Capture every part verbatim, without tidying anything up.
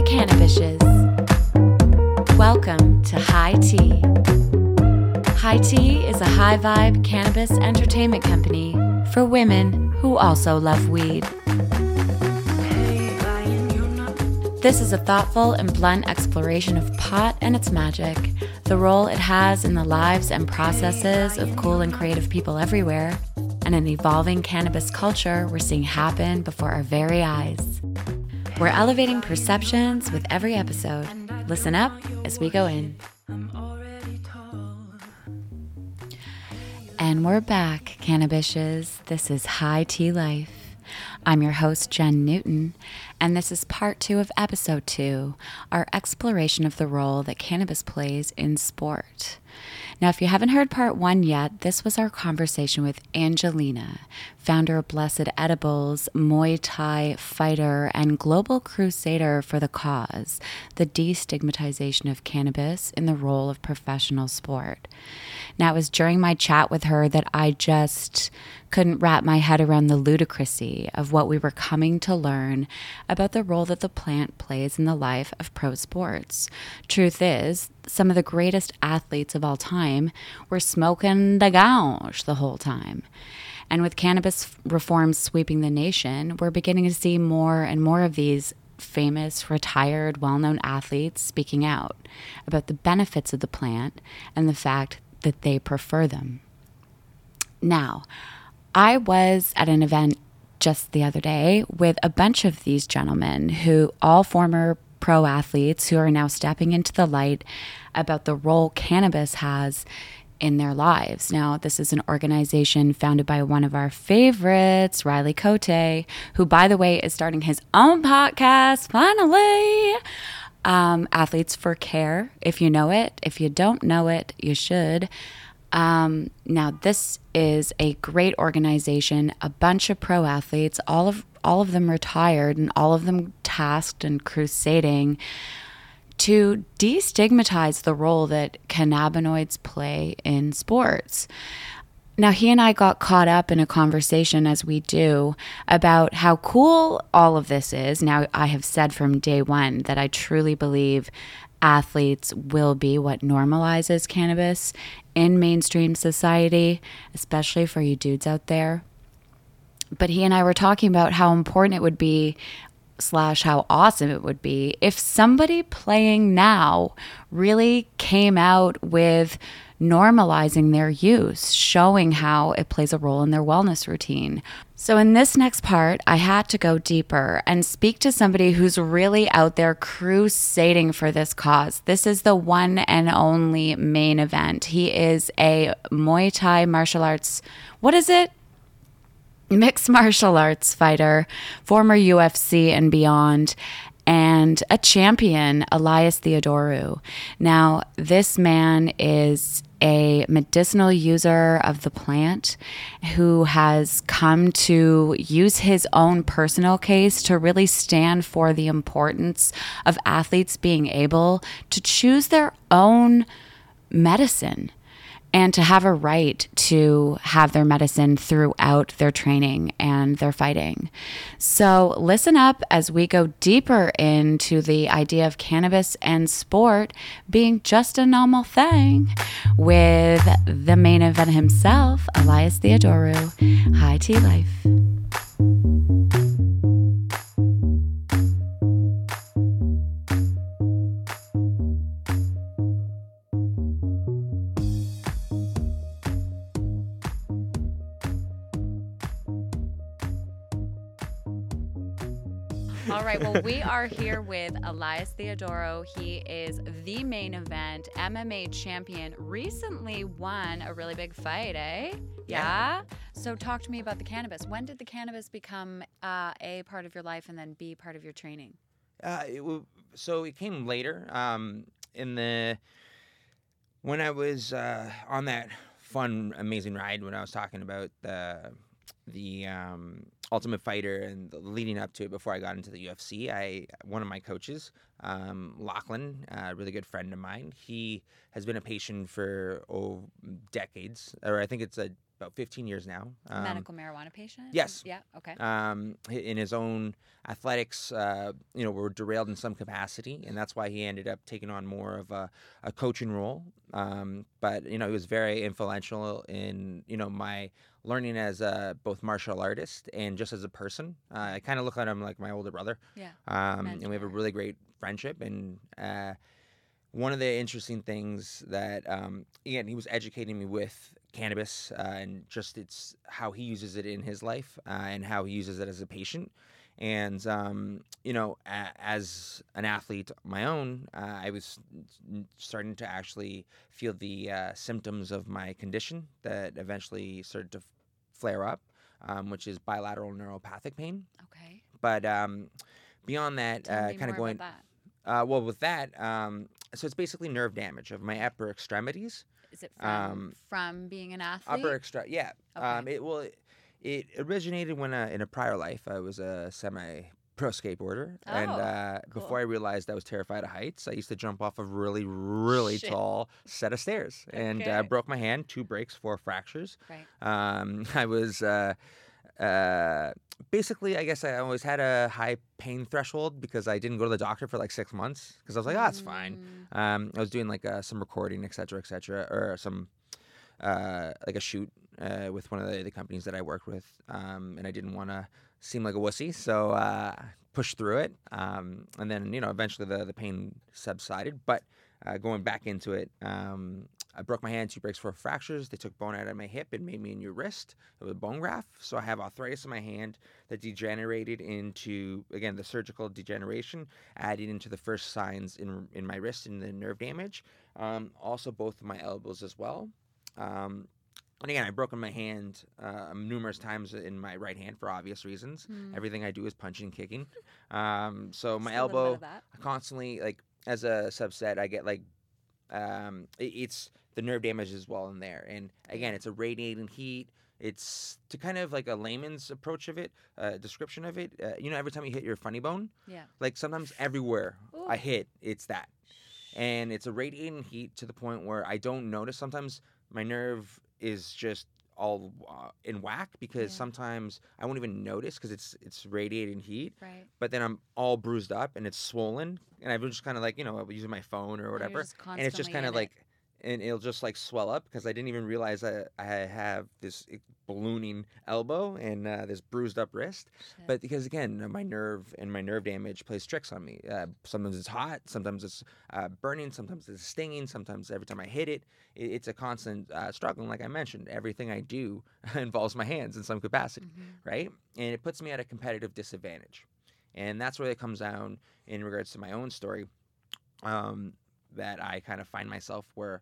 the Cannabishes. Welcome to High Tea. High Tea is a high-vibe cannabis entertainment company for women who also love weed. This is a thoughtful and blunt exploration of pot and its magic, the role it has in the lives and processes of cool and creative people everywhere, and an evolving cannabis culture we're seeing happen before our very eyes. We're elevating perceptions with every episode. Listen up as we go in. And we're back, Cannabishes. This is High Tea Life. I'm your host, Jen Newton, and this is part two of episode two, our exploration of the role that cannabis plays in sport. Now, if you haven't heard part one yet, this was our conversation with Angelina, founder of Blessed Edibles, Muay Thai fighter, and global crusader for the cause, the destigmatization of cannabis in the role of professional sport. Now, it was during my chat with her that I just couldn't wrap my head around the ludicrousy of what we were coming to learn about the role that the plant plays in the life of pro sports. Truth is, some of the greatest athletes of all time were smoking the gouge the whole time. And with cannabis reforms sweeping the nation, we're beginning to see more and more of these famous, retired, well-known athletes speaking out about the benefits of the plant and the fact that they prefer them. Now, I was at an event just the other day with a bunch of these gentlemen who all former pro athletes who are now stepping into the light about the role cannabis has in their lives. Now, this is an organization founded by one of our favorites, Riley Cote, who, by the way, is starting his own podcast, finally, um, Athletes for Care, if you know it. If you don't know it, you should. Um, now, this is a great organization, a bunch of pro athletes, all of all of them retired and all of them tasked and crusading to destigmatize the role that cannabinoids play in sports. Now, he and I got caught up in a conversation, as we do, about how cool all of this is. Now, I have said from day one that I truly believe athletes will be what normalizes cannabis in mainstream society, especially for you dudes out there. But he and I were talking about how important it would be slash how awesome it would be if somebody playing now really came out with normalizing their use, showing how it plays a role in their wellness routine. So in this next part, I had to go deeper and speak to somebody who's really out there crusading for this cause. This is the one and only main event. He is a Muay Thai martial arts, what is it? mixed martial arts fighter, former U F C and beyond, and a champion, Elias Theodorou. Now, this man is a medicinal user of the plant who has come to use his own personal case to really stand for the importance of athletes being able to choose their own medicine and to have a right to have their medicine throughout their training and their fighting. So listen up as we go deeper into the idea of cannabis and sport being just a normal thing with the main event himself, Elias Theodorou. High Tea Life. All right, well, we are here with Elias Theodorou. He is the main event M M A champion, recently won a really big fight, eh? Yeah. yeah? So talk to me about the cannabis. When did the cannabis become uh, A, part of your life, and then B, part of your training? Uh, it w- so it came later. Um, in the when I was uh, on that fun, amazing ride when I was talking about the the um, Ultimate Fighter and leading up to it before I got into the U F C, I one of my coaches, um, Lachlan, a really good friend of mine, he has been a patient for oh, decades, or I think it's a about fifteen years now. Um, Medical marijuana patient? Yes. Yeah, okay. Um, in his own athletics, uh, you know, were derailed in some capacity, and that's why he ended up taking on more of a, a coaching role. Um, but, you know, he was very influential in, you know, my learning as a, both martial artist and just as a person. Uh, I kind of look at him like my older brother. Yeah. Um, and we have a really great friendship. And uh, one of the interesting things that, um, again, he was educating me with cannabis uh, and just it's how he uses it in his life uh, and how he uses it as a patient. And, um, you know, a- as an athlete my own, uh, I was starting to actually feel the uh, symptoms of my condition that eventually started to f- flare up, um, which is bilateral neuropathic pain. Okay. But um, beyond that, uh, kind of going... That. Uh, well, with that, um, so it's basically nerve damage of my upper extremities. Is it from, um, from being an athlete? Upper extra, yeah. Okay. Um, it well, it, it originated when uh, in a prior life I was a semi-pro skateboarder, oh, and uh, cool. Before I realized I was terrified of heights, I used to jump off a really, really Shit. tall set of stairs, okay. and uh, broke my hand, two breaks, four fractures. Right. Um, I was. Uh, Uh, basically, I guess I always had a high pain threshold because I didn't go to the doctor for like six months because I was like, oh, it's fine. Um, I was doing like uh, some recording, et cetera, et cetera, or some uh, like a shoot uh, with one of the, the companies that I worked with. Um, and I didn't want to seem like a wussy, so uh, pushed through it. Um, and then, you know, eventually the, the pain subsided. But uh, going back into it, um, I broke my hand, two breaks, four fractures. They took bone out of my hip and made me a new wrist. It was a bone graft. So I have arthritis in my hand that degenerated into, again, the surgical degeneration, added into the first signs in in my wrist and the nerve damage. Um, also, both of my elbows as well. Um, and again, I've broken my hand uh, numerous times in my right hand for obvious reasons. Mm. Everything I do is punching and kicking. Um, so my Still elbow, constantly, like, as a subset, I get, like, um, it, it's... the nerve damage is well in there. And again, it's a radiating heat. It's to kind of like a layman's approach of it, uh, description of it. Uh, you know, every time you hit your funny bone, yeah. like sometimes everywhere Ooh. I hit, it's that. And it's a radiating heat to the point where I don't notice. Sometimes my nerve is just all uh, in whack because yeah. sometimes I won't even notice because it's it's radiating heat. Right. But then I'm all bruised up and it's swollen. And I've been just kind of like, you know, using my phone or whatever. And it's just kind of like... It. And it'll just, like, swell up because I didn't even realize I, I have this ballooning elbow and uh, this bruised-up wrist. Shit. But because, again, my nerve and my nerve damage plays tricks on me. Uh, sometimes it's hot. Sometimes it's uh, burning. Sometimes it's stinging. Sometimes every time I hit it, it it's a constant uh, struggle. And like I mentioned, everything I do involves my hands in some capacity, mm-hmm. right? And it puts me at a competitive disadvantage. And that's where it comes down in regards to my own story. Um that I kind of find myself where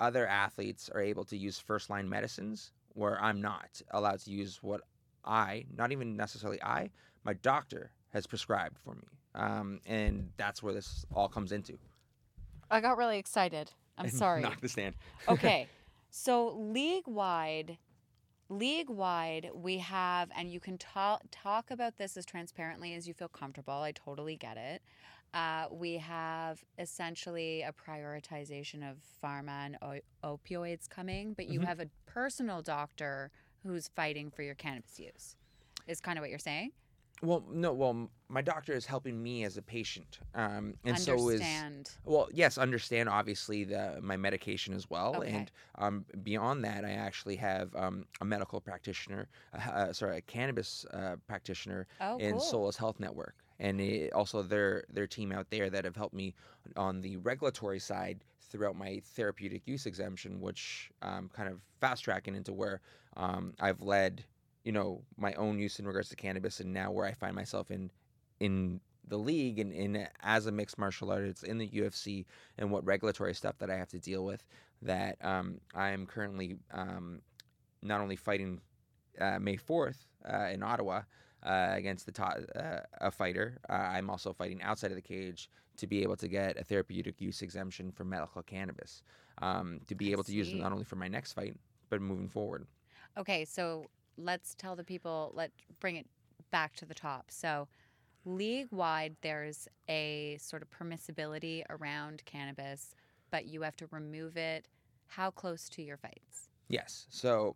other athletes are able to use first-line medicines where I'm not allowed to use what I, not even necessarily I, my doctor has prescribed for me. Um, and that's where this all comes into. I got really excited. I'm sorry. Knock the stand. Okay. So league-wide, league-wide we have, and you can ta- talk about this as transparently as you feel comfortable. I totally get it. Uh, we have essentially a prioritization of pharma and o- opioids coming, but you mm-hmm. have a personal doctor who's fighting for your cannabis use, is kind of what you're saying? Well, no, well, my doctor is helping me as a patient. Um, and understand. So is, well, yes, understand, obviously, the, my medication as well. Okay. And um, beyond that, I actually have um, a medical practitioner, uh, sorry, a cannabis uh, practitioner oh, in cool. Solace Health Network. And it, also their their team out there that have helped me on the regulatory side throughout my therapeutic use exemption, which um, kind of fast tracking into where um, I've led, you know, my own use in regards to cannabis, and now where I find myself in in the league and in as a mixed martial artist in the U F C and what regulatory stuff that I have to deal with. That um, I am currently um, not only fighting uh, May fourth uh, in Ottawa. Uh, against the top, uh, a fighter. Uh, I'm also fighting outside of the cage to be able to get a therapeutic use exemption for medical cannabis, um, to be I able see. to use it not only for my next fight, but moving forward. Okay, so let's tell the people, let's bring it back to the top. So league-wide, there's a sort of permissibility around cannabis, but you have to remove it. How close to your fights? Yes, so...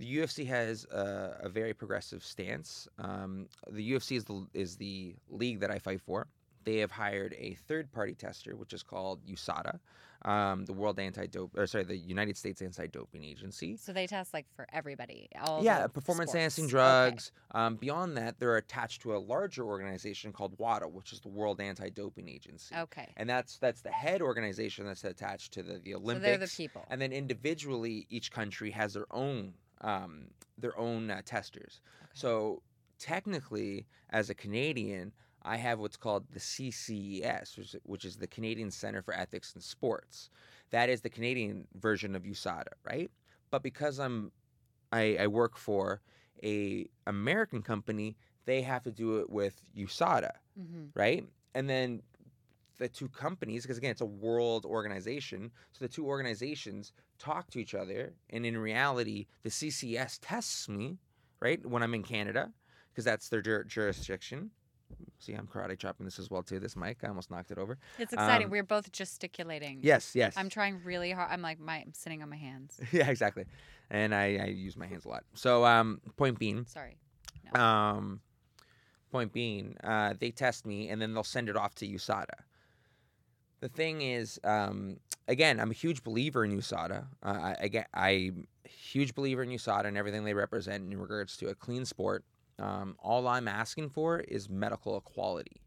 the U F C has a, a very progressive stance. Um, the U F C is the, is the league that I fight for. They have hired a third-party tester, which is called U S A D A, um, the World Anti-Dope, or sorry, the United States Anti-Doping Agency. So they test like for everybody, all yeah, performance-enhancing drugs. Okay. Um, beyond that, they're attached to a larger organization called WADA, which is the World Anti-Doping Agency. Okay. And that's that's the head organization that's attached to the, the Olympics. So they're the people. And then individually, each country has their own um, their own uh, testers. Okay. So technically, as a Canadian, I have what's called the C C E S, which, which is the Canadian Center for Ethics in Sports. That is the Canadian version of U S A D A, right? But because I'm, I, I work for a American company, they have to do it with U S A D A, mm-hmm. right? And then the two companies, because again, it's a world organization, so the two organizations talk to each other, and in reality, the C C E S tests me, right, when I'm in Canada, because that's their jur- jurisdiction. See, I'm karate chopping this as well, too, this mic. I almost knocked it over. It's exciting. Um, We're both gesticulating. Yes, yes. I'm trying really hard. I'm like, my, I'm sitting on my hands. Yeah, exactly. And I, I use my hands a lot. So, um, point being. Sorry. No. Um, point being, uh, they test me, and then they'll send it off to U S A D A. The thing is, um, again, I'm a huge believer in U S A D A. Uh, I, I get, I'm a huge believer in U S A D A and everything they represent in regards to a clean sport. Um, all I'm asking for is medical equality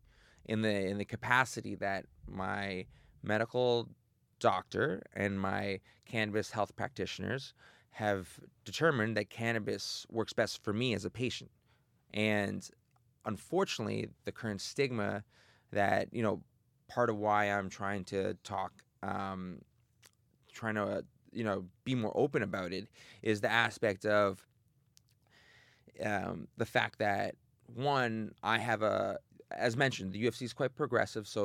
in the in the capacity that my medical doctor and my cannabis health practitioners have determined that cannabis works best for me as a patient. And unfortunately, the current stigma that, you know, part of why I'm trying to talk, um, trying to, uh, you know, be more open about it is the aspect of Um, the fact that, one, I have a, as mentioned, the U F C is quite progressive, so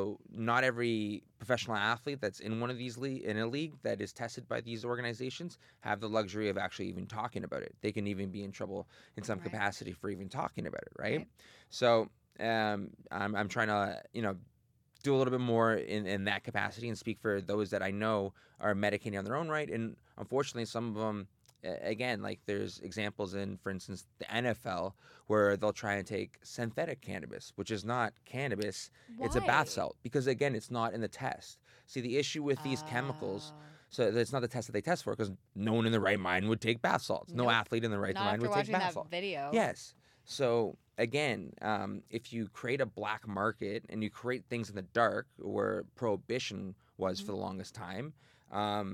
not every professional athlete that's in one of these league, in a league that is tested by these organizations have the luxury of actually even talking about it. They can even be in trouble in some right. capacity for even talking about it, right? right. So um, I'm I'm trying to, you know, do a little bit more in, in that capacity and speak for those that I know are medicating on their own right, and unfortunately some of them, again, like there's examples in, for instance, the N F L, where they'll try and take synthetic cannabis, which is not cannabis. Why? It's a bath salt. Because, again, it's not in the test. See, the issue with these uh... chemicals, so it's not the test that they test for, because no one in their right mind would take bath salts. No, no athlete in their right mind would take bath salts. Not after watching that video. Yes. So, again, um, if you create a black market and you create things in the dark, where prohibition was mm-hmm. for the longest time, um,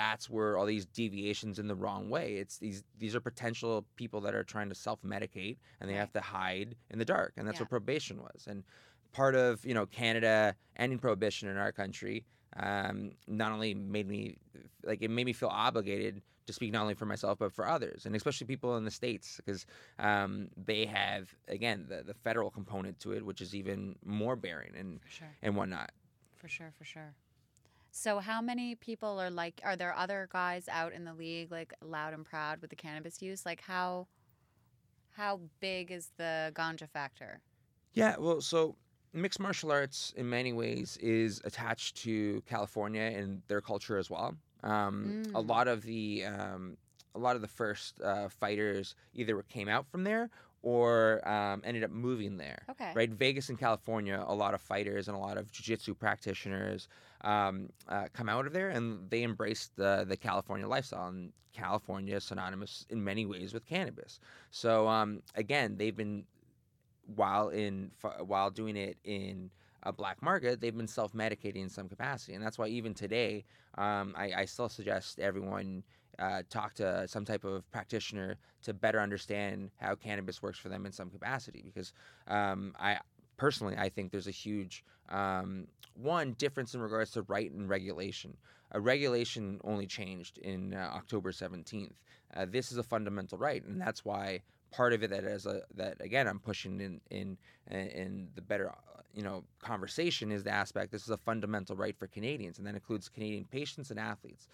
that's where all these deviations in the wrong way. It's these these are potential people that are trying to self-medicate, and they right. have to hide in the dark. And that's yeah. what prohibition was. And part of, you know, Canada ending prohibition in our country um, not only made me, like, it made me feel obligated to speak not only for myself but for others, and especially people in the States, because um, they have, again, the, the federal component to it, which is even more bearing and for sure. and whatnot. For sure, for sure. So how many people are like, are there other guys out in the league, like loud and proud with the cannabis use? Like how, how big is the ganja factor? Yeah, well, so mixed martial arts in many ways is attached to California and their culture as well. Um, mm. A lot of the, um, a lot of the first uh, fighters either came out from there or um, ended up moving there. Okay. Right? Vegas and California, a lot of fighters and a lot of jiu-jitsu practitioners um, uh, come out of there, and they embrace the, the California lifestyle. And California is synonymous in many ways with cannabis. So, um, again, they've been, while in while doing it in a black market, they've been self-medicating in some capacity. And that's why even today, um, I, I still suggest everyone Uh, talk to some type of practitioner to better understand how cannabis works for them in some capacity, because um, I personally I think there's a huge um, one difference in regards to right and regulation. A regulation only changed in uh, October seventeenth. Uh, this is a fundamental right, and that's why part of it that as a that again I'm pushing in in in the better you know conversation is the aspect this is a fundamental right for Canadians, and that includes Canadian patients and athletes.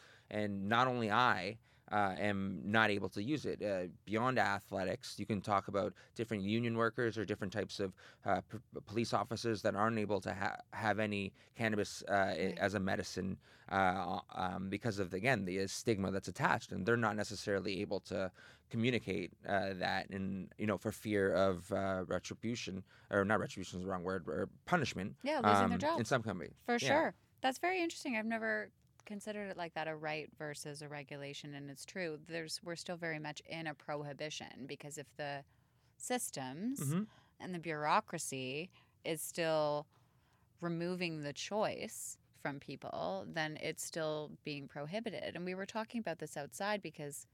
And not only I, uh, am not able to use it. Uh, beyond athletics, you can talk about different union workers or different types of uh, p- police officers that aren't able to ha- have any cannabis uh, right. as a medicine uh, um, because of, again, the stigma that's attached, and they're not necessarily able to communicate uh, that, and you know, for fear of uh, retribution, or not retribution is the wrong word, or punishment. Yeah, losing um, their job in some companies. For yeah. sure, that's very interesting. I've never considered it like that—a right versus a regulation. And it's true. There's we're still very much in a prohibition, because if the systems mm-hmm. and the bureaucracy is still removing the choice from people, then it's still being prohibited. And we were talking about this outside, because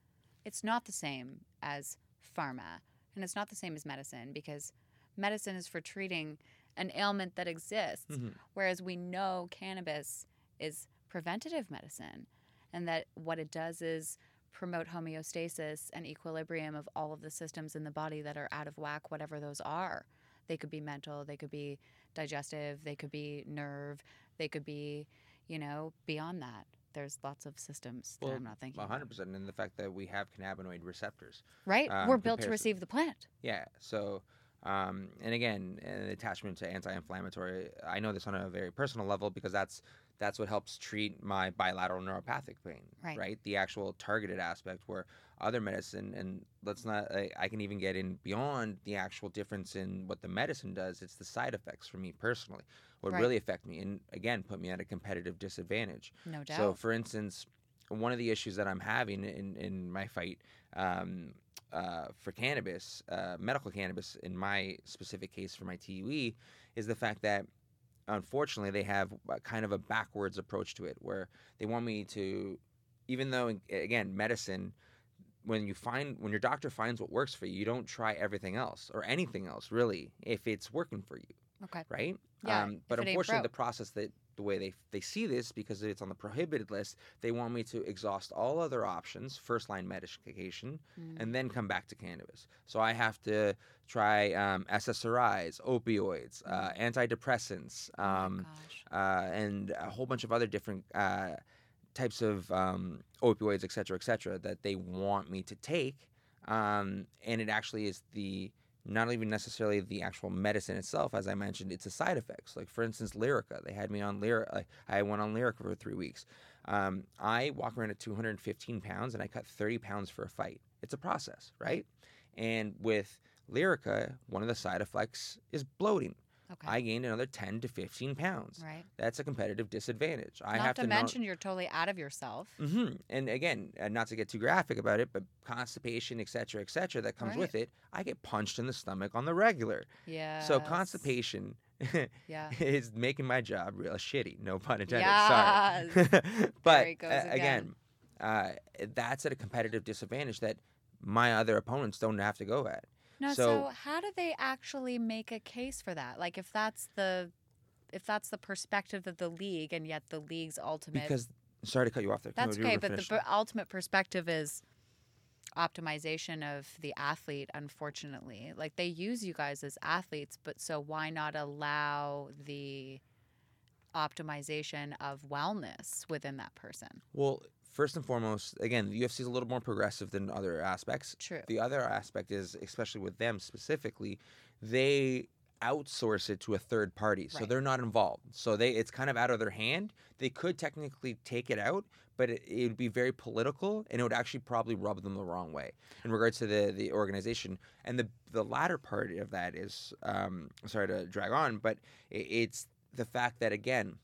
it's not the same as pharma, and it's not the same as medicine, because medicine is for treating an ailment that exists, mm-hmm. whereas we know cannabis is preventative medicine, and that what it does is promote homeostasis and equilibrium of all of the systems in the body that are out of whack, whatever those are. They could be mental, they could be digestive, they could be nerve, they could be, you know, beyond that. There's lots of systems well, that I'm not thinking about. one hundred percent and the fact that we have cannabinoid receptors. Right? Um, We're built to receive the plant. Yeah. So, um, and again, an attachment to anti-inflammatory. I know this on a very personal level, because that's that's what helps treat my bilateral neuropathic pain. Right. Right? The actual targeted aspect, where other medicine, and let's not, I, I can even get in beyond the actual difference in what the medicine does. It's the side effects for me personally. Would right. really affect me, and again put me at a competitive disadvantage. No doubt. So, for instance, one of the issues that I'm having in in my fight um, uh, for cannabis, uh, medical cannabis, in my specific case for my T U E, is the fact that unfortunately they have a kind of a backwards approach to it, where they want me to, even though again medicine, when you find when your doctor finds what works for you, you don't try everything else or anything else really if it's working for you. Okay. Right? Yeah, um, but unfortunately, the process that the way they they see this, because it's on the prohibited list, they want me to exhaust all other options, first line medication, mm. and then come back to cannabis. So I have to try um, S S R Is, opioids, mm. uh, antidepressants, um, oh uh, and a whole bunch of other different uh, types of um, opioids, et cetera, et cetera, that they want me to take. Um, and it actually is the not even necessarily the actual medicine itself, as I mentioned, it's the side effects. Like, for instance, Lyrica. They had me on Lyrica. I went on Lyrica for three weeks. Um, I walk around at two hundred fifteen pounds, and I cut thirty pounds for a fight. It's a process, right? And with Lyrica, one of the side effects is bloating. Okay. I gained another ten to fifteen pounds. Right. That's a competitive disadvantage. I have to mention you're totally out of yourself. Mm-hmm. And again, uh, not to get too graphic about it, but constipation, et cetera, et cetera, that comes right. with it. I get punched in the stomach on the regular. Yeah. So constipation yeah. is making my job real shitty. No pun intended. Yes. Sorry. But there it goes again, uh, again uh, that's at a competitive disadvantage that my other opponents don't have to go at. No, so, so how do they actually make a case for that? Like, if that's the if that's the perspective of the league, and yet the league's ultimate... Because, sorry to cut you off there. That's okay, but the ultimate perspective is optimization of the athlete, unfortunately. Like, they use you guys as athletes, but so why not allow the optimization of wellness within that person? Well, first and foremost, again, the U F C is a little more progressive than other aspects. True. The other aspect is, especially with them specifically, they outsource it to a third party. Right. So they're not involved. So they it's kind of out of their hand. They could technically take it out, but it, it would be very political, and it would actually probably rub them the wrong way in regards to the, the organization. And the, the latter part of that is, um, sorry to drag on, but it, it's the fact that, again,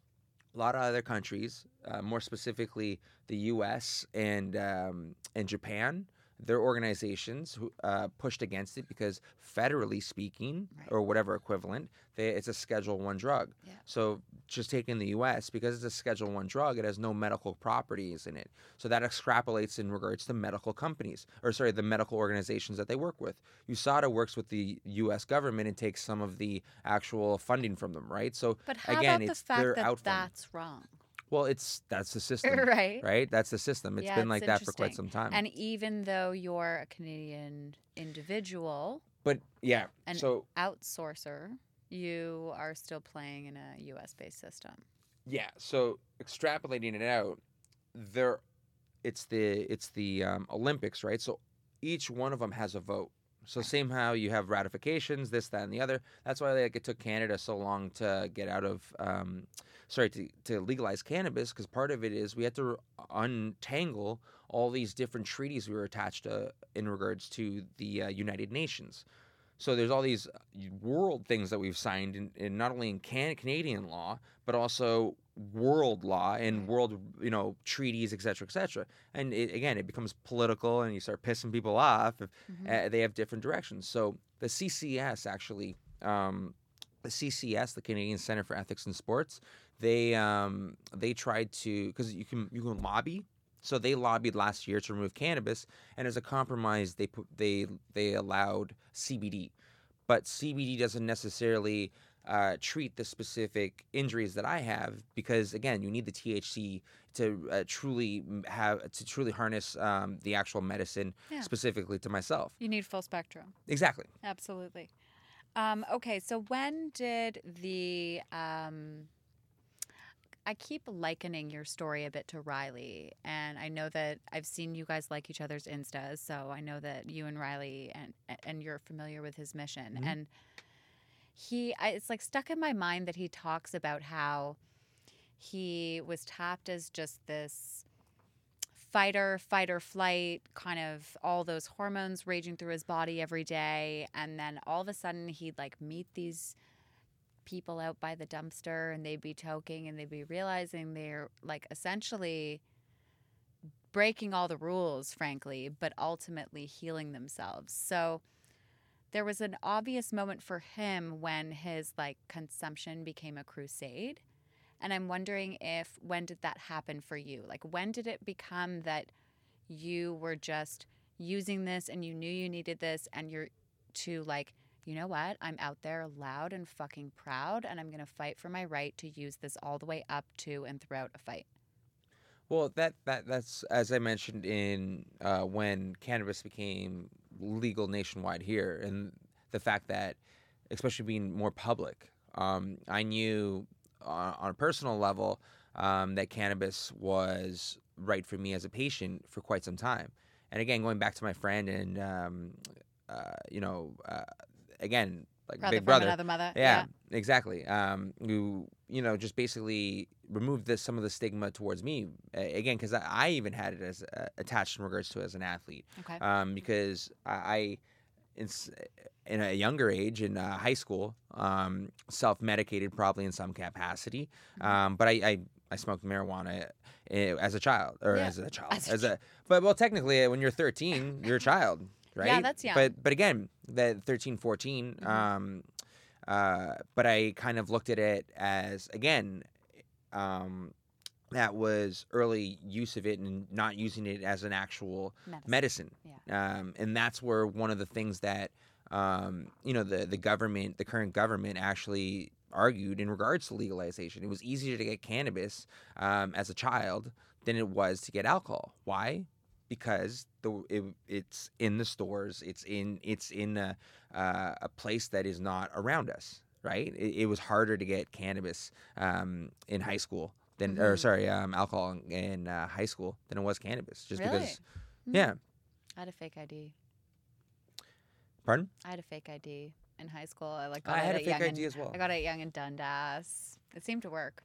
a lot of other countries, uh, more specifically the U S and um, and Japan, their organizations who, uh, pushed against it because, federally speaking, right. or whatever equivalent, they, it's a Schedule One drug. Yeah. So just taking the U S, because it's a Schedule One drug, it has no medical properties in it. So that extrapolates in regards to medical companies, or sorry, the medical organizations that they work with. U S A D A works with the U S government and takes some of the actual funding from them, right? So but how again, about it's the fact their that outfunding. That's wrong. Well, it's that's the system, right? Right, that's the system. It's yeah, been like that for quite some time. And even though you're a Canadian individual, but yeah, an so, outsourcer, you are still playing in a U S based system. Yeah. So extrapolating it out, there it's the it's the um, Olympics, right? So each one of them has a vote. So same how you have ratifications, this, that, and the other. That's why like it took Canada so long to get out of, um, sorry, to, to legalize cannabis, because part of it is we had to untangle all these different treaties we were attached to in regards to the uh, United Nations. So there's all these world things that we've signed, in, in not only in can- Canadian law, but also world law and world, you know, treaties, et cetera, et cetera. And it, again, it becomes political, and you start pissing people off if mm-hmm. uh, they have different directions. So the C C S actually, um, the C C S, the Canadian Centre for Ethics in Sports, they um, they tried to, because you can you can lobby. So they lobbied last year to remove cannabis, and as a compromise, they put, they they allowed C B D, but C B D doesn't necessarily uh, treat the specific injuries that I have, because again, you need the T H C to uh, truly have to truly harness um, the actual medicine yeah. specifically to myself. You need full spectrum. Exactly. Absolutely. Um, okay, so when did the um... I keep likening your story a bit to Riley, and I know that I've seen you guys like each other's Instas, so I know that you and Riley, and and you're familiar with his mission. Mm-hmm. And he, I, it's like stuck in my mind that he talks about how he was tapped as just this fighter, fight or flight, kind of all those hormones raging through his body every day, and then all of a sudden he'd like meet these people out by the dumpster, and they'd be toking, and they'd be realizing they're like essentially breaking all the rules, frankly, but ultimately healing themselves. So there was an obvious moment for him when his like consumption became a crusade. And I'm wondering if, when did that happen for you? Like, when did it become that you were just using this, and you knew you needed this, and you're to like, you know what, I'm out there loud and fucking proud, and I'm going to fight for my right to use this all the way up to and throughout a fight? Well, that, that that's, as I mentioned, in uh, when cannabis became legal nationwide here, and the fact that, especially being more public, um, I knew on, on a personal level um, that cannabis was right for me as a patient for quite some time. And again, going back to my friend and, um, uh, you know... Uh, Again, like brother big brother, another mother. Yeah, yeah, exactly. Um, you you know, just basically removed this some of the stigma towards me again, because I, I even had it as uh, attached in regards to it as an athlete. Okay. Um, because I, I in, in a younger age, in uh, high school, um, self-medicated probably in some capacity, mm-hmm. um, but I. I I smoked marijuana as a child, or yeah. as a child, as a, as a but well, technically, when you're thirteen, you're a child. Right? Yeah, that's young. But, but again, that thirteen, fourteen, mm-hmm. um, uh, but I kind of looked at it as, again, um, that was early use of it and not using it as an actual medicine. medicine. Yeah. Um, and that's where one of the things that, um, you know, the, the government, the current government actually argued in regards to legalization. It was easier to get cannabis um, as a child than it was to get alcohol. Why? Because the, it, it's in the stores, it's in it's in a, uh, a place that is not around us, right? It, it was harder to get cannabis um, in high school than, mm-hmm. or sorry, um, alcohol in uh, high school than it was cannabis, just really? because, mm-hmm. yeah. I had a fake I D. Pardon? I had a fake I D in high school. I like got I had it a fake I D and, as well. I got it young and Dundas. It seemed to work.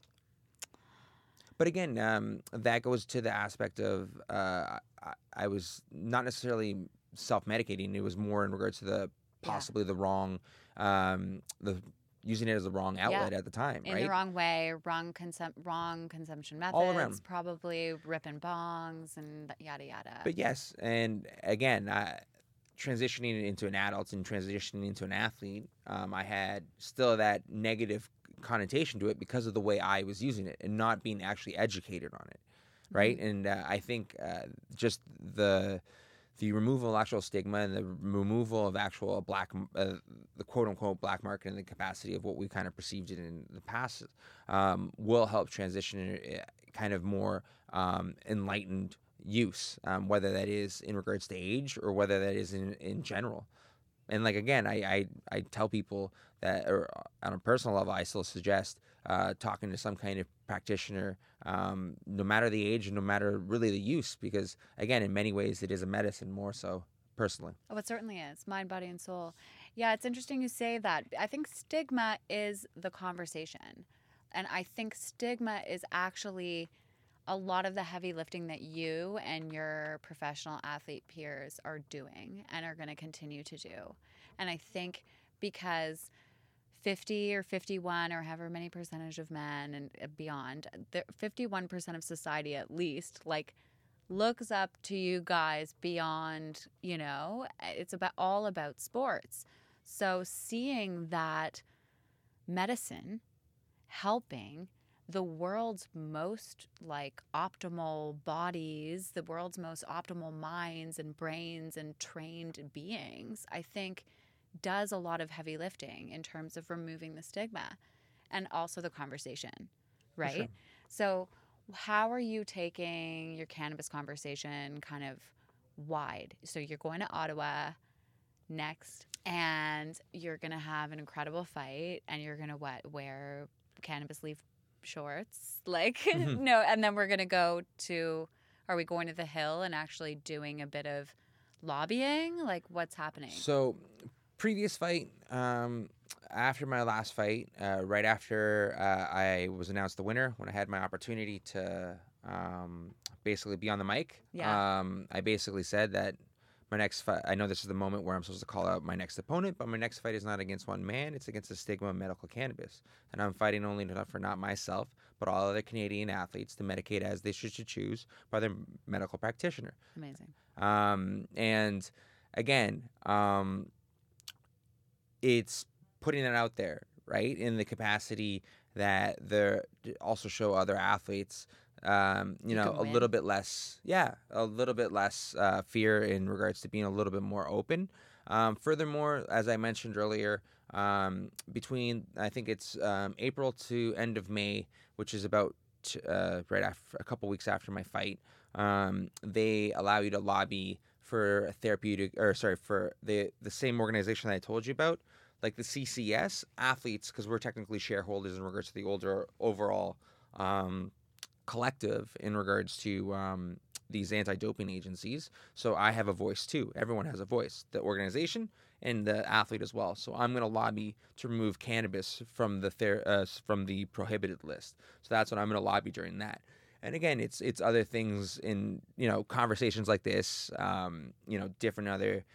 But again, um, that goes to the aspect of uh, I, I was not necessarily self-medicating. It was more in regards to the possibly yeah. the wrong, um, the using it as the wrong outlet yeah. at the time, in right? In the wrong way, wrong consum- wrong consumption methods, all around. Probably ripping bongs and yada yada. But yes, and again, I, transitioning into an adult and transitioning into an athlete, um, I had still that negative connotation to it because of the way I was using it and not being actually educated on it, right? Mm-hmm. And uh, I think uh, just the the removal of actual stigma and the removal of actual black, uh, the quote unquote black market and the capacity of what we kind of perceived it in the past um, will help transition kind of more um, enlightened use, um, whether that is in regards to age or whether that is in, in general. And like, again, I, I, I tell people that, or on a personal level, I still suggest uh, talking to some kind of practitioner, um, no matter the age, no matter really the use, because again, in many ways, it is a medicine more so personally. Oh, it certainly is. Mind, body, and soul. Yeah, it's interesting you say that. I think stigma is the conversation. And I think stigma is actually a lot of the heavy lifting that you and your professional athlete peers are doing and are going to continue to do. And I think because fifty or fifty-one or however many percentage of men and beyond, fifty-one percent of society at least, like, looks up to you guys beyond, you know, it's about all about sports. So seeing that medicine helping the world's most like optimal bodies, the world's most optimal minds and brains and trained beings, I think does a lot of heavy lifting in terms of removing the stigma and also the conversation, right? Sure. So how are you taking your cannabis conversation kind of wide? So you're going to Ottawa next and you're going to have an incredible fight and you're going to what, wear cannabis leaf shorts, like mm-hmm. no, and then we're gonna go to, are we going to the Hill and actually doing a bit of lobbying? Like, what's happening? So previous fight, um after my last fight, uh right after uh, I was announced the winner, when I had my opportunity to um basically be on the mic, yeah. um I basically said that my next fight, I know this is the moment where I'm supposed to call out my next opponent, but my next fight is not against one man, it's against the stigma of medical cannabis. And I'm fighting only not for not myself, but all other Canadian athletes to medicate as they should choose by their medical practitioner. Amazing. Um, and again, um, it's putting it out there, right? In the capacity that there also show other athletes Um, you, you know, a little bit less, yeah, a little bit less uh, fear in regards to being a little bit more open. Um, furthermore, as I mentioned earlier, um, between, I think it's um, April to end of May, which is about uh, right after, a couple weeks after my fight, um, they allow you to lobby for therapeutic, or sorry, for the, the same organization that I told you about, like the C C E S athletes, because we're technically shareholders in regards to the older overall um collective in regards to um, these anti-doping agencies. So I have a voice too. Everyone has a voice, the organization and the athlete as well. So I'm going to lobby to remove cannabis from the ther- uh, from the prohibited list. So that's what I'm going to lobby during that. And again, it's it's other things in, you know, conversations like this, um, you know, different other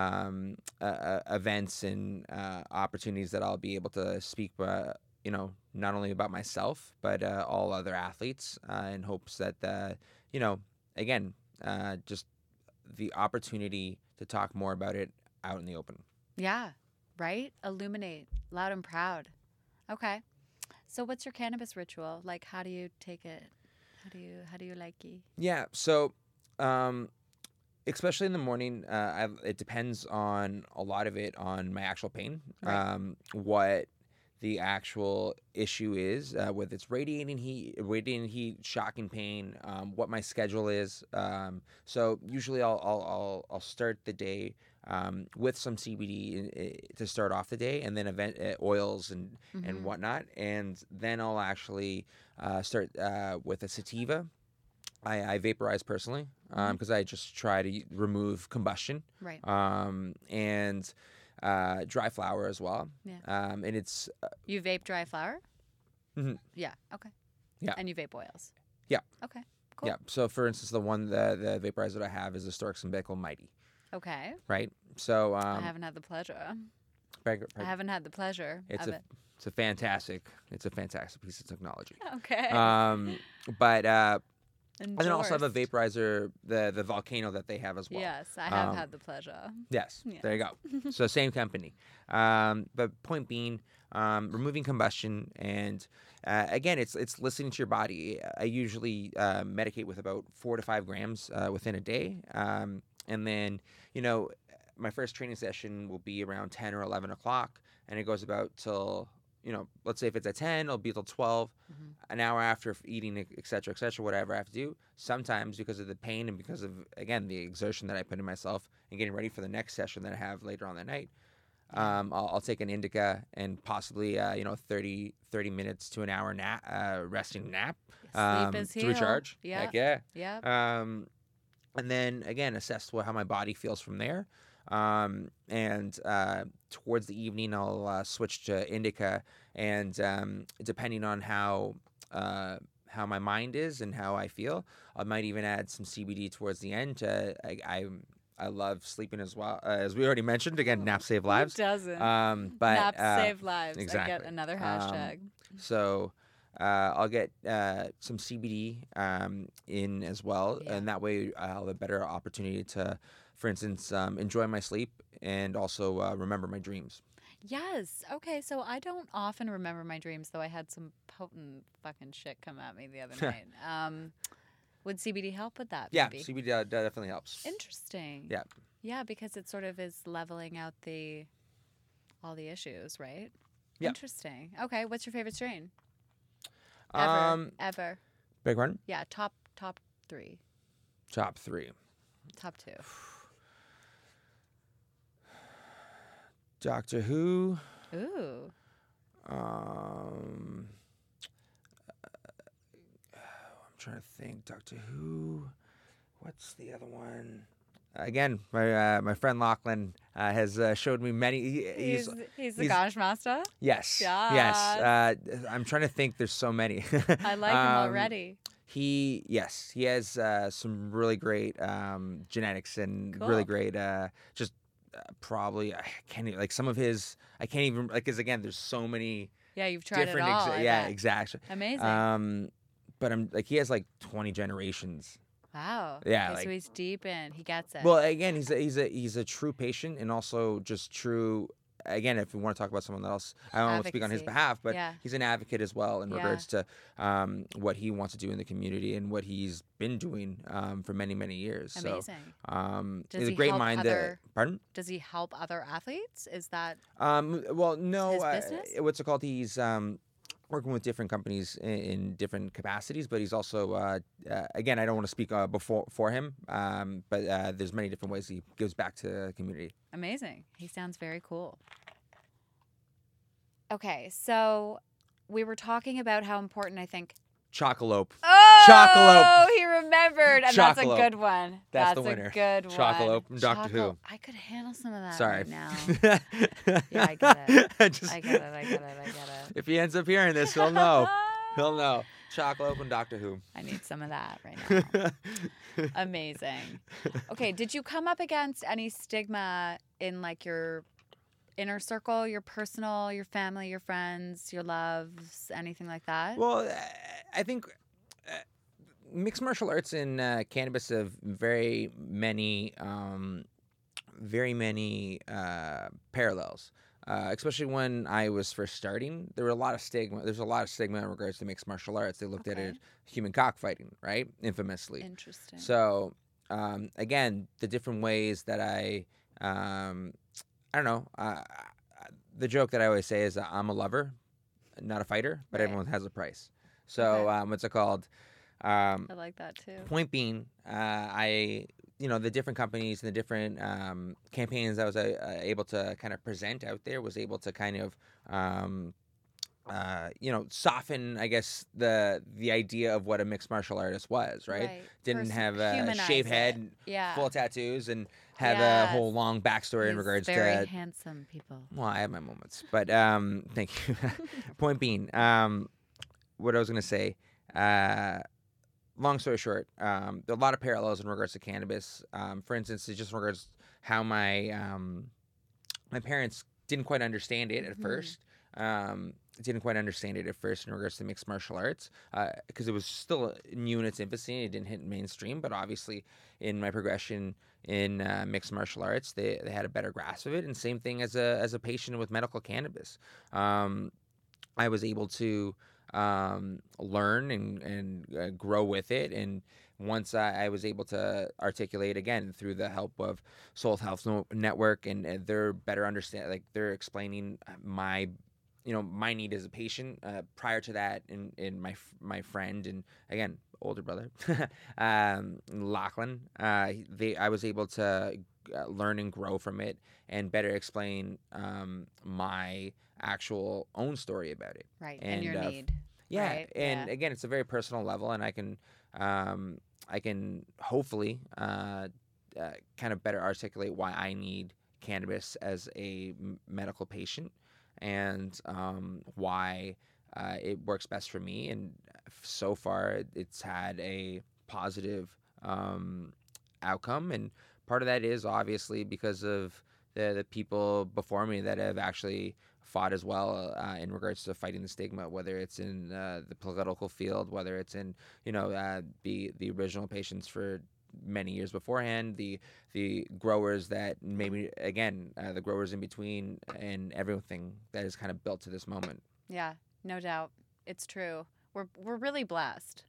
um, uh, events and uh, opportunities that I'll be able to speak about, you know, not only about myself, but uh, all other athletes uh, in hopes that, uh, you know, again, uh, just the opportunity to talk more about it out in the open. Yeah, right? Illuminate, loud and proud. Okay. So what's your cannabis ritual? Like, how do you take it? How do you, how do you like it? Yeah, so um, especially in the morning, uh, I, it depends on a lot of it on my actual pain, right. um, what... the actual issue is, uh, whether it's radiating heat, radiating heat, shocking pain, um, what my schedule is. Um, so usually I'll I'll I'll, I'll start the day um, with some C B D in, in, to start off the day, and then event uh, oils and, mm-hmm. and whatnot, and then I'll actually uh, start uh, with a sativa. I, I vaporize personally because um, I just try to remove combustion. Right. Um, and. Uh, dry flower as well. Yeah. Um, and it's... Uh, you vape dry flower? Mm-hmm. Yeah. Okay. Yeah. And you vape oils? Yeah. Okay. Cool. Yeah. So, for instance, the one, the, the vaporizer that I have is the Storks and Bickel Mighty. Okay. Right? So... Um, I haven't had the pleasure. Beg- beg- I haven't had the pleasure it's of a, it. It's a fantastic... It's a fantastic piece of technology. Okay. Um, but... Uh, Endorsed. And then also have a vaporizer, the the Volcano that they have as well. Yes, I have um, had the pleasure. Yes, yeah. There you go. So same company. Um, but point being, um, removing combustion, and uh, again, it's it's listening to your body. I usually uh, medicate with about four to five grams uh, within a day, um, and then you know my first training session will be around ten or eleven o'clock, and it goes about till. You know, let's say if it's at ten, it'll be till twelve, mm-hmm. an hour after eating, et cetera, et cetera, whatever I have to do. Sometimes because of the pain and because of, again, the exertion that I put in myself and getting ready for the next session that I have later on that night, Um, I'll, I'll take an indica and possibly, uh, you know, thirty, thirty minutes to an hour nap, uh, resting nap, um, Sleep is to recharge. Yep. Heck yeah. Yeah. Um, and then again, assess what, how my body feels from there. Um, and, uh, towards the evening, I'll, uh, switch to indica, and, um, depending on how, uh, how my mind is and how I feel, I might even add some C B D towards the end. Uh, I, I, I love sleeping as well, uh, as we already mentioned. Again, naps save lives. Who doesn't? Um, but, naps uh, save lives. Exactly. I get another hashtag. Um, so, uh, I'll get, uh, some C B D, um, in as well. Yeah. And that way I'll have a better opportunity to, for instance, um, enjoy my sleep and also, uh, remember my dreams. Yes. Okay. So I don't often remember my dreams, though I had some potent fucking shit come at me the other night. Um, would C B D help with that? Yeah, maybe? C B D uh, definitely helps. Interesting. Yeah. Yeah, because it sort of is leveling out the all the issues, right? Yeah. Interesting. Okay. What's your favorite strain? Ever. Um, ever. Big one? Yeah. Top top three. Top three. Top two. Doctor Who. Ooh. Um, uh, I'm trying to think. Doctor Who. What's the other one? Again, my uh, my friend Lachlan uh, has uh, showed me many. He, he's, he's he's the Ganache master. Yes. Yes. yes. Uh, I'm trying to think. There's so many. I like um, him already. He yes. He has uh, some really great um, genetics and cool. really great uh, just. Uh, probably I can't like some of his I can't even like because again there's so many yeah you've tried different it all exa- yeah bet. Exactly amazing um but I'm like he has like twenty generations wow yeah okay, like, so he's deep in he gets it well again he's a, he's a he's a true patient and also just true again if we want to talk about someone else I don't want to speak on his behalf but yeah. he's an advocate as well in yeah. regards to um what he wants to do in the community and what he's been doing um, for many, many years. Amazing. So, um, does it's he a great help mind other, that, pardon? Does he help other athletes? Is that um, well, no, his uh, business? What's it called? He's um, working with different companies in, in different capacities, but he's also, uh, uh, again, I don't want to speak uh, before for him, um, but uh, there's many different ways he gives back to the community. Amazing. He sounds very cool. Okay, so we were talking about how important, I think, Chocolope. Oh, Chocolope. He remembered. And Chocolope. That's a good one. That's, that's the winner. That's a good one. Chocolope from Doctor Choco- Who. I could handle some of that Sorry. Right now. Yeah, I get it. I, just... I get it. I get it. I get it. If he ends up hearing this, he'll know. he'll know. Chocolope from Doctor Who. I need some of that right now. Amazing. Okay, did you come up against any stigma in like your inner circle, your personal, your family, your friends, your loves, anything like that? Well, I think uh, mixed martial arts and uh, cannabis have very many, um, very many uh, parallels. Uh, especially when I was first starting, there were a lot of stigma. There's a lot of stigma in regards to mixed martial arts. They looked okay. at it human cockfighting, right? Infamously. Interesting. So um, again, the different ways that I. Um, I don't know. Uh, the joke that I always say is uh, I'm a lover, not a fighter, but right. everyone has a price. So okay. um, what's it called? Um, I like that too. Point being, uh, I, you know, the different companies and the different um, campaigns I was uh, able to kind of present out there was able to kind of, um, uh, you know, soften, I guess, the the idea of what a mixed martial artist was, right? right. Didn't Person- have a shaved head, yeah. full tattoos, and... Have yes. a whole long backstory He's in regards very to very handsome people. Well, I have my moments, but um, thank you. Point being, um, what I was gonna say. Uh, long story short, um, there are a lot of parallels in regards to cannabis. Um, for instance, it's just in regards how my um, my parents didn't quite understand it at mm-hmm. first. Um, didn't quite understand it at first in regards to mixed martial arts because uh, it was still new in its infancy. It didn't hit mainstream, but obviously in my progression in uh, mixed martial arts, they, they had a better grasp of it. And same thing as a as a patient with medical cannabis. Um, I was able to um, learn and, and uh, grow with it. And once I, I was able to articulate again through the help of Solace Health Network and, and their better understand, like they're explaining my you know, my need as a patient, uh, prior to that, and, and my my friend, and again, older brother, um, Lachlan, uh, they, I was able to uh, learn and grow from it and better explain um, my actual own story about it. Right. And, and your uh, need. Yeah. Right? And yeah. again, it's a very personal level, and I can um, I can hopefully uh, uh, kind of better articulate why I need cannabis as a medical patient, and um, why uh, it works best for me. And so far, it's had a positive um, outcome. And part of that is obviously because of the, the people before me that have actually fought as well uh, in regards to fighting the stigma, whether it's in uh, the political field, whether it's in, you know, uh, the, the original patients for many years beforehand, the the growers that maybe, again, uh, the growers in between, and everything that is kind of built to this moment. Yeah, no doubt. It's true. We're we're really blessed.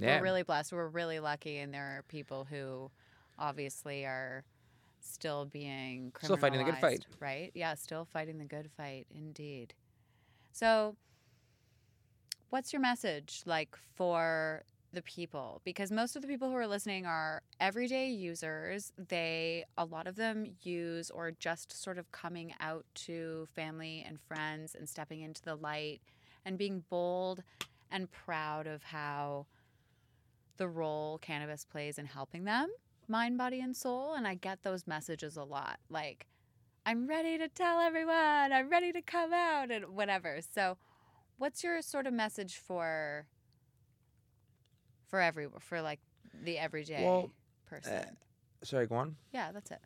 Yeah. We're really blessed. We're really lucky, and there are people who obviously are still being criminalized. Still fighting the good fight. Right? Yeah, still fighting the good fight, indeed. So what's your message, like, for the people? Because most of the people who are listening are everyday users. They, a lot of them use or just sort of coming out to family and friends and stepping into the light and being bold and proud of how the role cannabis plays in helping them, mind, body, and soul. And I get those messages a lot. Like, I'm ready to tell everyone. I'm ready to come out and whatever. So what's your sort of message for... For every, for like the everyday well, person. Uh, sorry, go on. Yeah, that's it.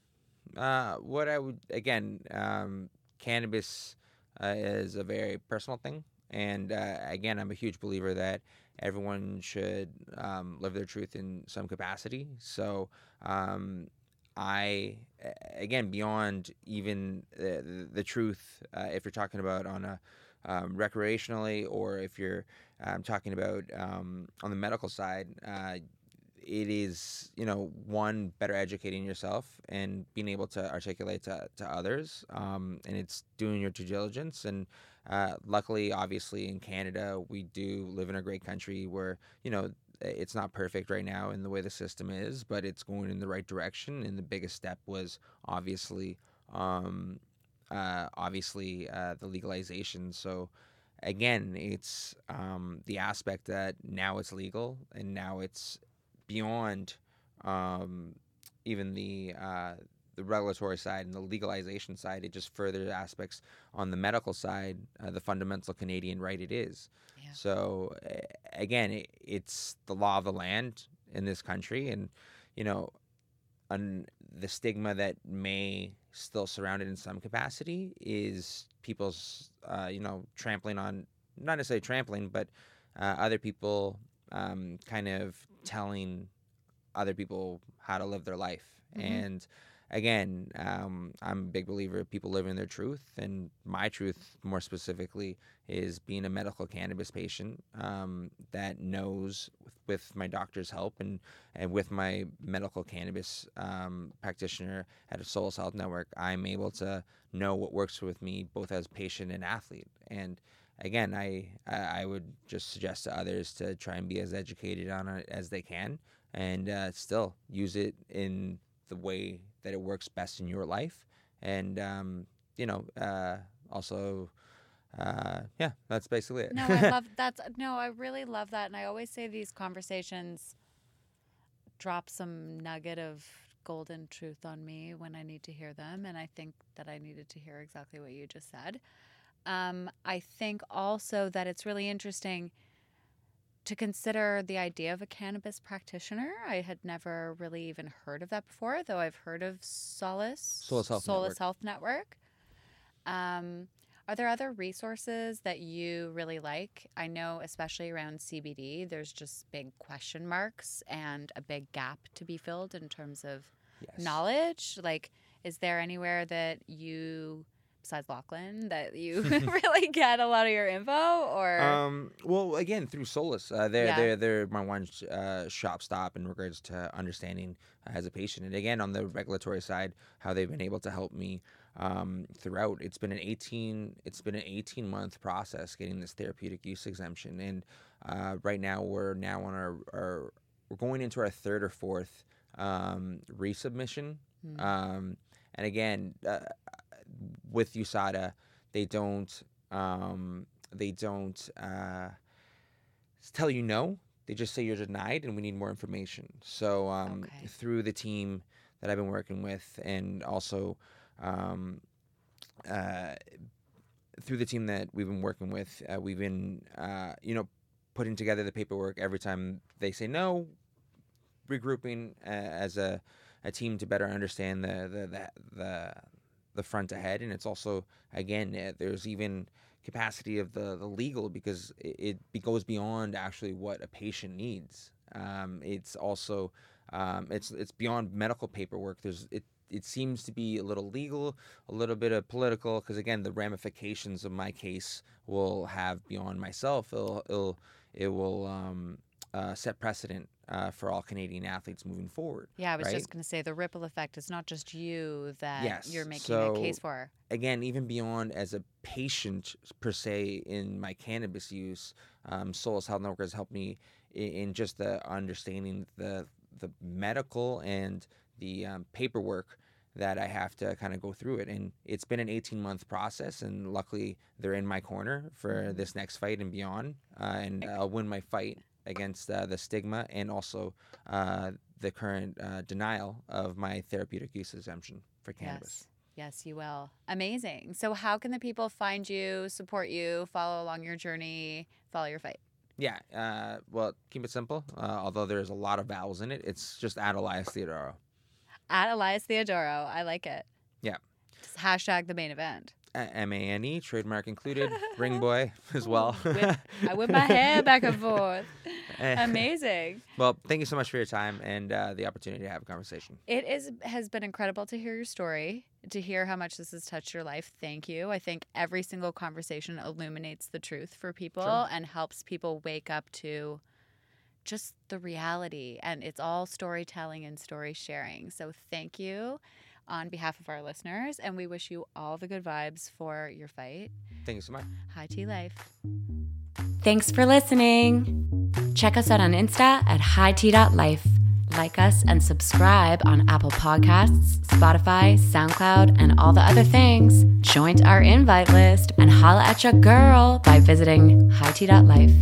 Uh, what I would, again, um, cannabis uh, is a very personal thing. And uh, again, I'm a huge believer that everyone should um, live their truth in some capacity. So um, I, again, beyond even the, the truth, uh, if you're talking about on a, Um, recreationally, or if you're um, talking about um, on the medical side, uh, it is, you know, one, better educating yourself and being able to articulate to, to others, um, and it's doing your due diligence. And uh, luckily, obviously, in Canada, we do live in a great country where, you know, it's not perfect right now in the way the system is, but it's going in the right direction. And the biggest step was obviously um Uh, obviously, uh, the legalization. So, again, it's um, the aspect that now it's legal, and now it's beyond um, even the uh, the regulatory side and the legalization side. It just further aspects on the medical side, uh, the fundamental Canadian right it is. Yeah. So, uh, again, it, it's the law of the land in this country, and you know, un- the stigma that may still surrounded in some capacity is people's, uh, you know, trampling on, not necessarily trampling, but uh, other people um, kind of telling other people how to live their life. Mm-hmm. And again, um, I'm a big believer of people living their truth. And my truth, more specifically, is being a medical cannabis patient um, that knows, with, with my doctor's help and, and with my medical cannabis um, practitioner at a Solace Health Network, I'm able to know what works with me, both as patient and athlete. And again, I I would just suggest to others to try and be as educated on it as they can, and uh, still use it in the way that it works best in your life. And, um, you know, uh, also, uh, yeah, that's basically it. No, I love that's No, I really love that. And I always say these conversations drop some nugget of golden truth on me when I need to hear them. And I think that I needed to hear exactly what you just said. Um, I think also that it's really interesting to consider the idea of a cannabis practitioner. I had never really even heard of that before, though I've heard of Solace, Solace Health Solace Network. Health Network. Um, are there other resources that you really like? I know, especially around C B D, there's just big question marks and a big gap to be filled in terms of yes. knowledge. Like, is there anywhere that you... besides Lachlan, that you really get a lot of your info, or um, well, again, through Solace, uh, they're yeah. they're they're my one uh, shop stop in regards to understanding uh, as a patient, and again on the regulatory side, how they've been able to help me um, throughout. It's been an eighteen it's been an eighteen month process getting this therapeutic use exemption, and uh, right now we're now on our, our we're going into our third or fourth um, resubmission Mm. Um, and again, uh, with U S A D A, they don't um, they don't uh, tell you no. They just say you're denied, and we need more information. So um, okay. through the team that I've been working with, and also um, uh, through the team that we've been working with, uh, we've been uh, you know putting together the paperwork every time they say no, regrouping uh, as a, a team to better understand the the the the, the front ahead. And it's also again uh, there's even capacity of the, the legal, because it, it goes beyond actually what a patient needs. Um, it's also um, it's it's beyond medical paperwork. There's it it seems to be a little legal, a little bit of political, because again the ramifications of my case will have beyond myself. It'll it'll it will um, uh, set precedent uh, for all Canadian athletes moving forward. Yeah, I was right? just going to say the ripple effect. It's not just you that yes. you're making so, a case for. Again, even beyond as a patient per se in my cannabis use, um, Solace Health Network has helped me in, in just the understanding the the medical and the um, paperwork that I have to kind of go through it. And it's been an eighteen-month process, and luckily they're in my corner for this next fight and beyond, uh, and I'll win my fight against uh, the stigma and also uh, the current uh, denial of my therapeutic use exemption for cannabis. Yes. Yes, you will. Amazing. So how can the people find you, support you, follow along your journey, follow your fight? Yeah. Uh, well, keep it simple, uh, although there's a lot of vowels in it. It's just at Elias Theodorou. At Elias Theodorou. I like it. Yeah. Just hashtag the main event. M A N E, trademark included, ring boy as well. Whip, I whip my hair back and forth. Amazing. Well, thank you so much for your time and uh, the opportunity to have a conversation. It is has been incredible to hear your story, to hear how much this has touched your life. Thank you. I think every single conversation illuminates the truth for people sure. and helps people wake up to just the reality. And it's all storytelling and story sharing. So thank you on behalf of our listeners, and we wish you all the good vibes for your fight. Thank you so much. High Tea Life. Thanks for listening. Check us out on Insta at high tea dot life. Like us and subscribe on Apple Podcasts, Spotify, SoundCloud, and all the other things. Join our invite list and holla at your girl by visiting high tea dot life.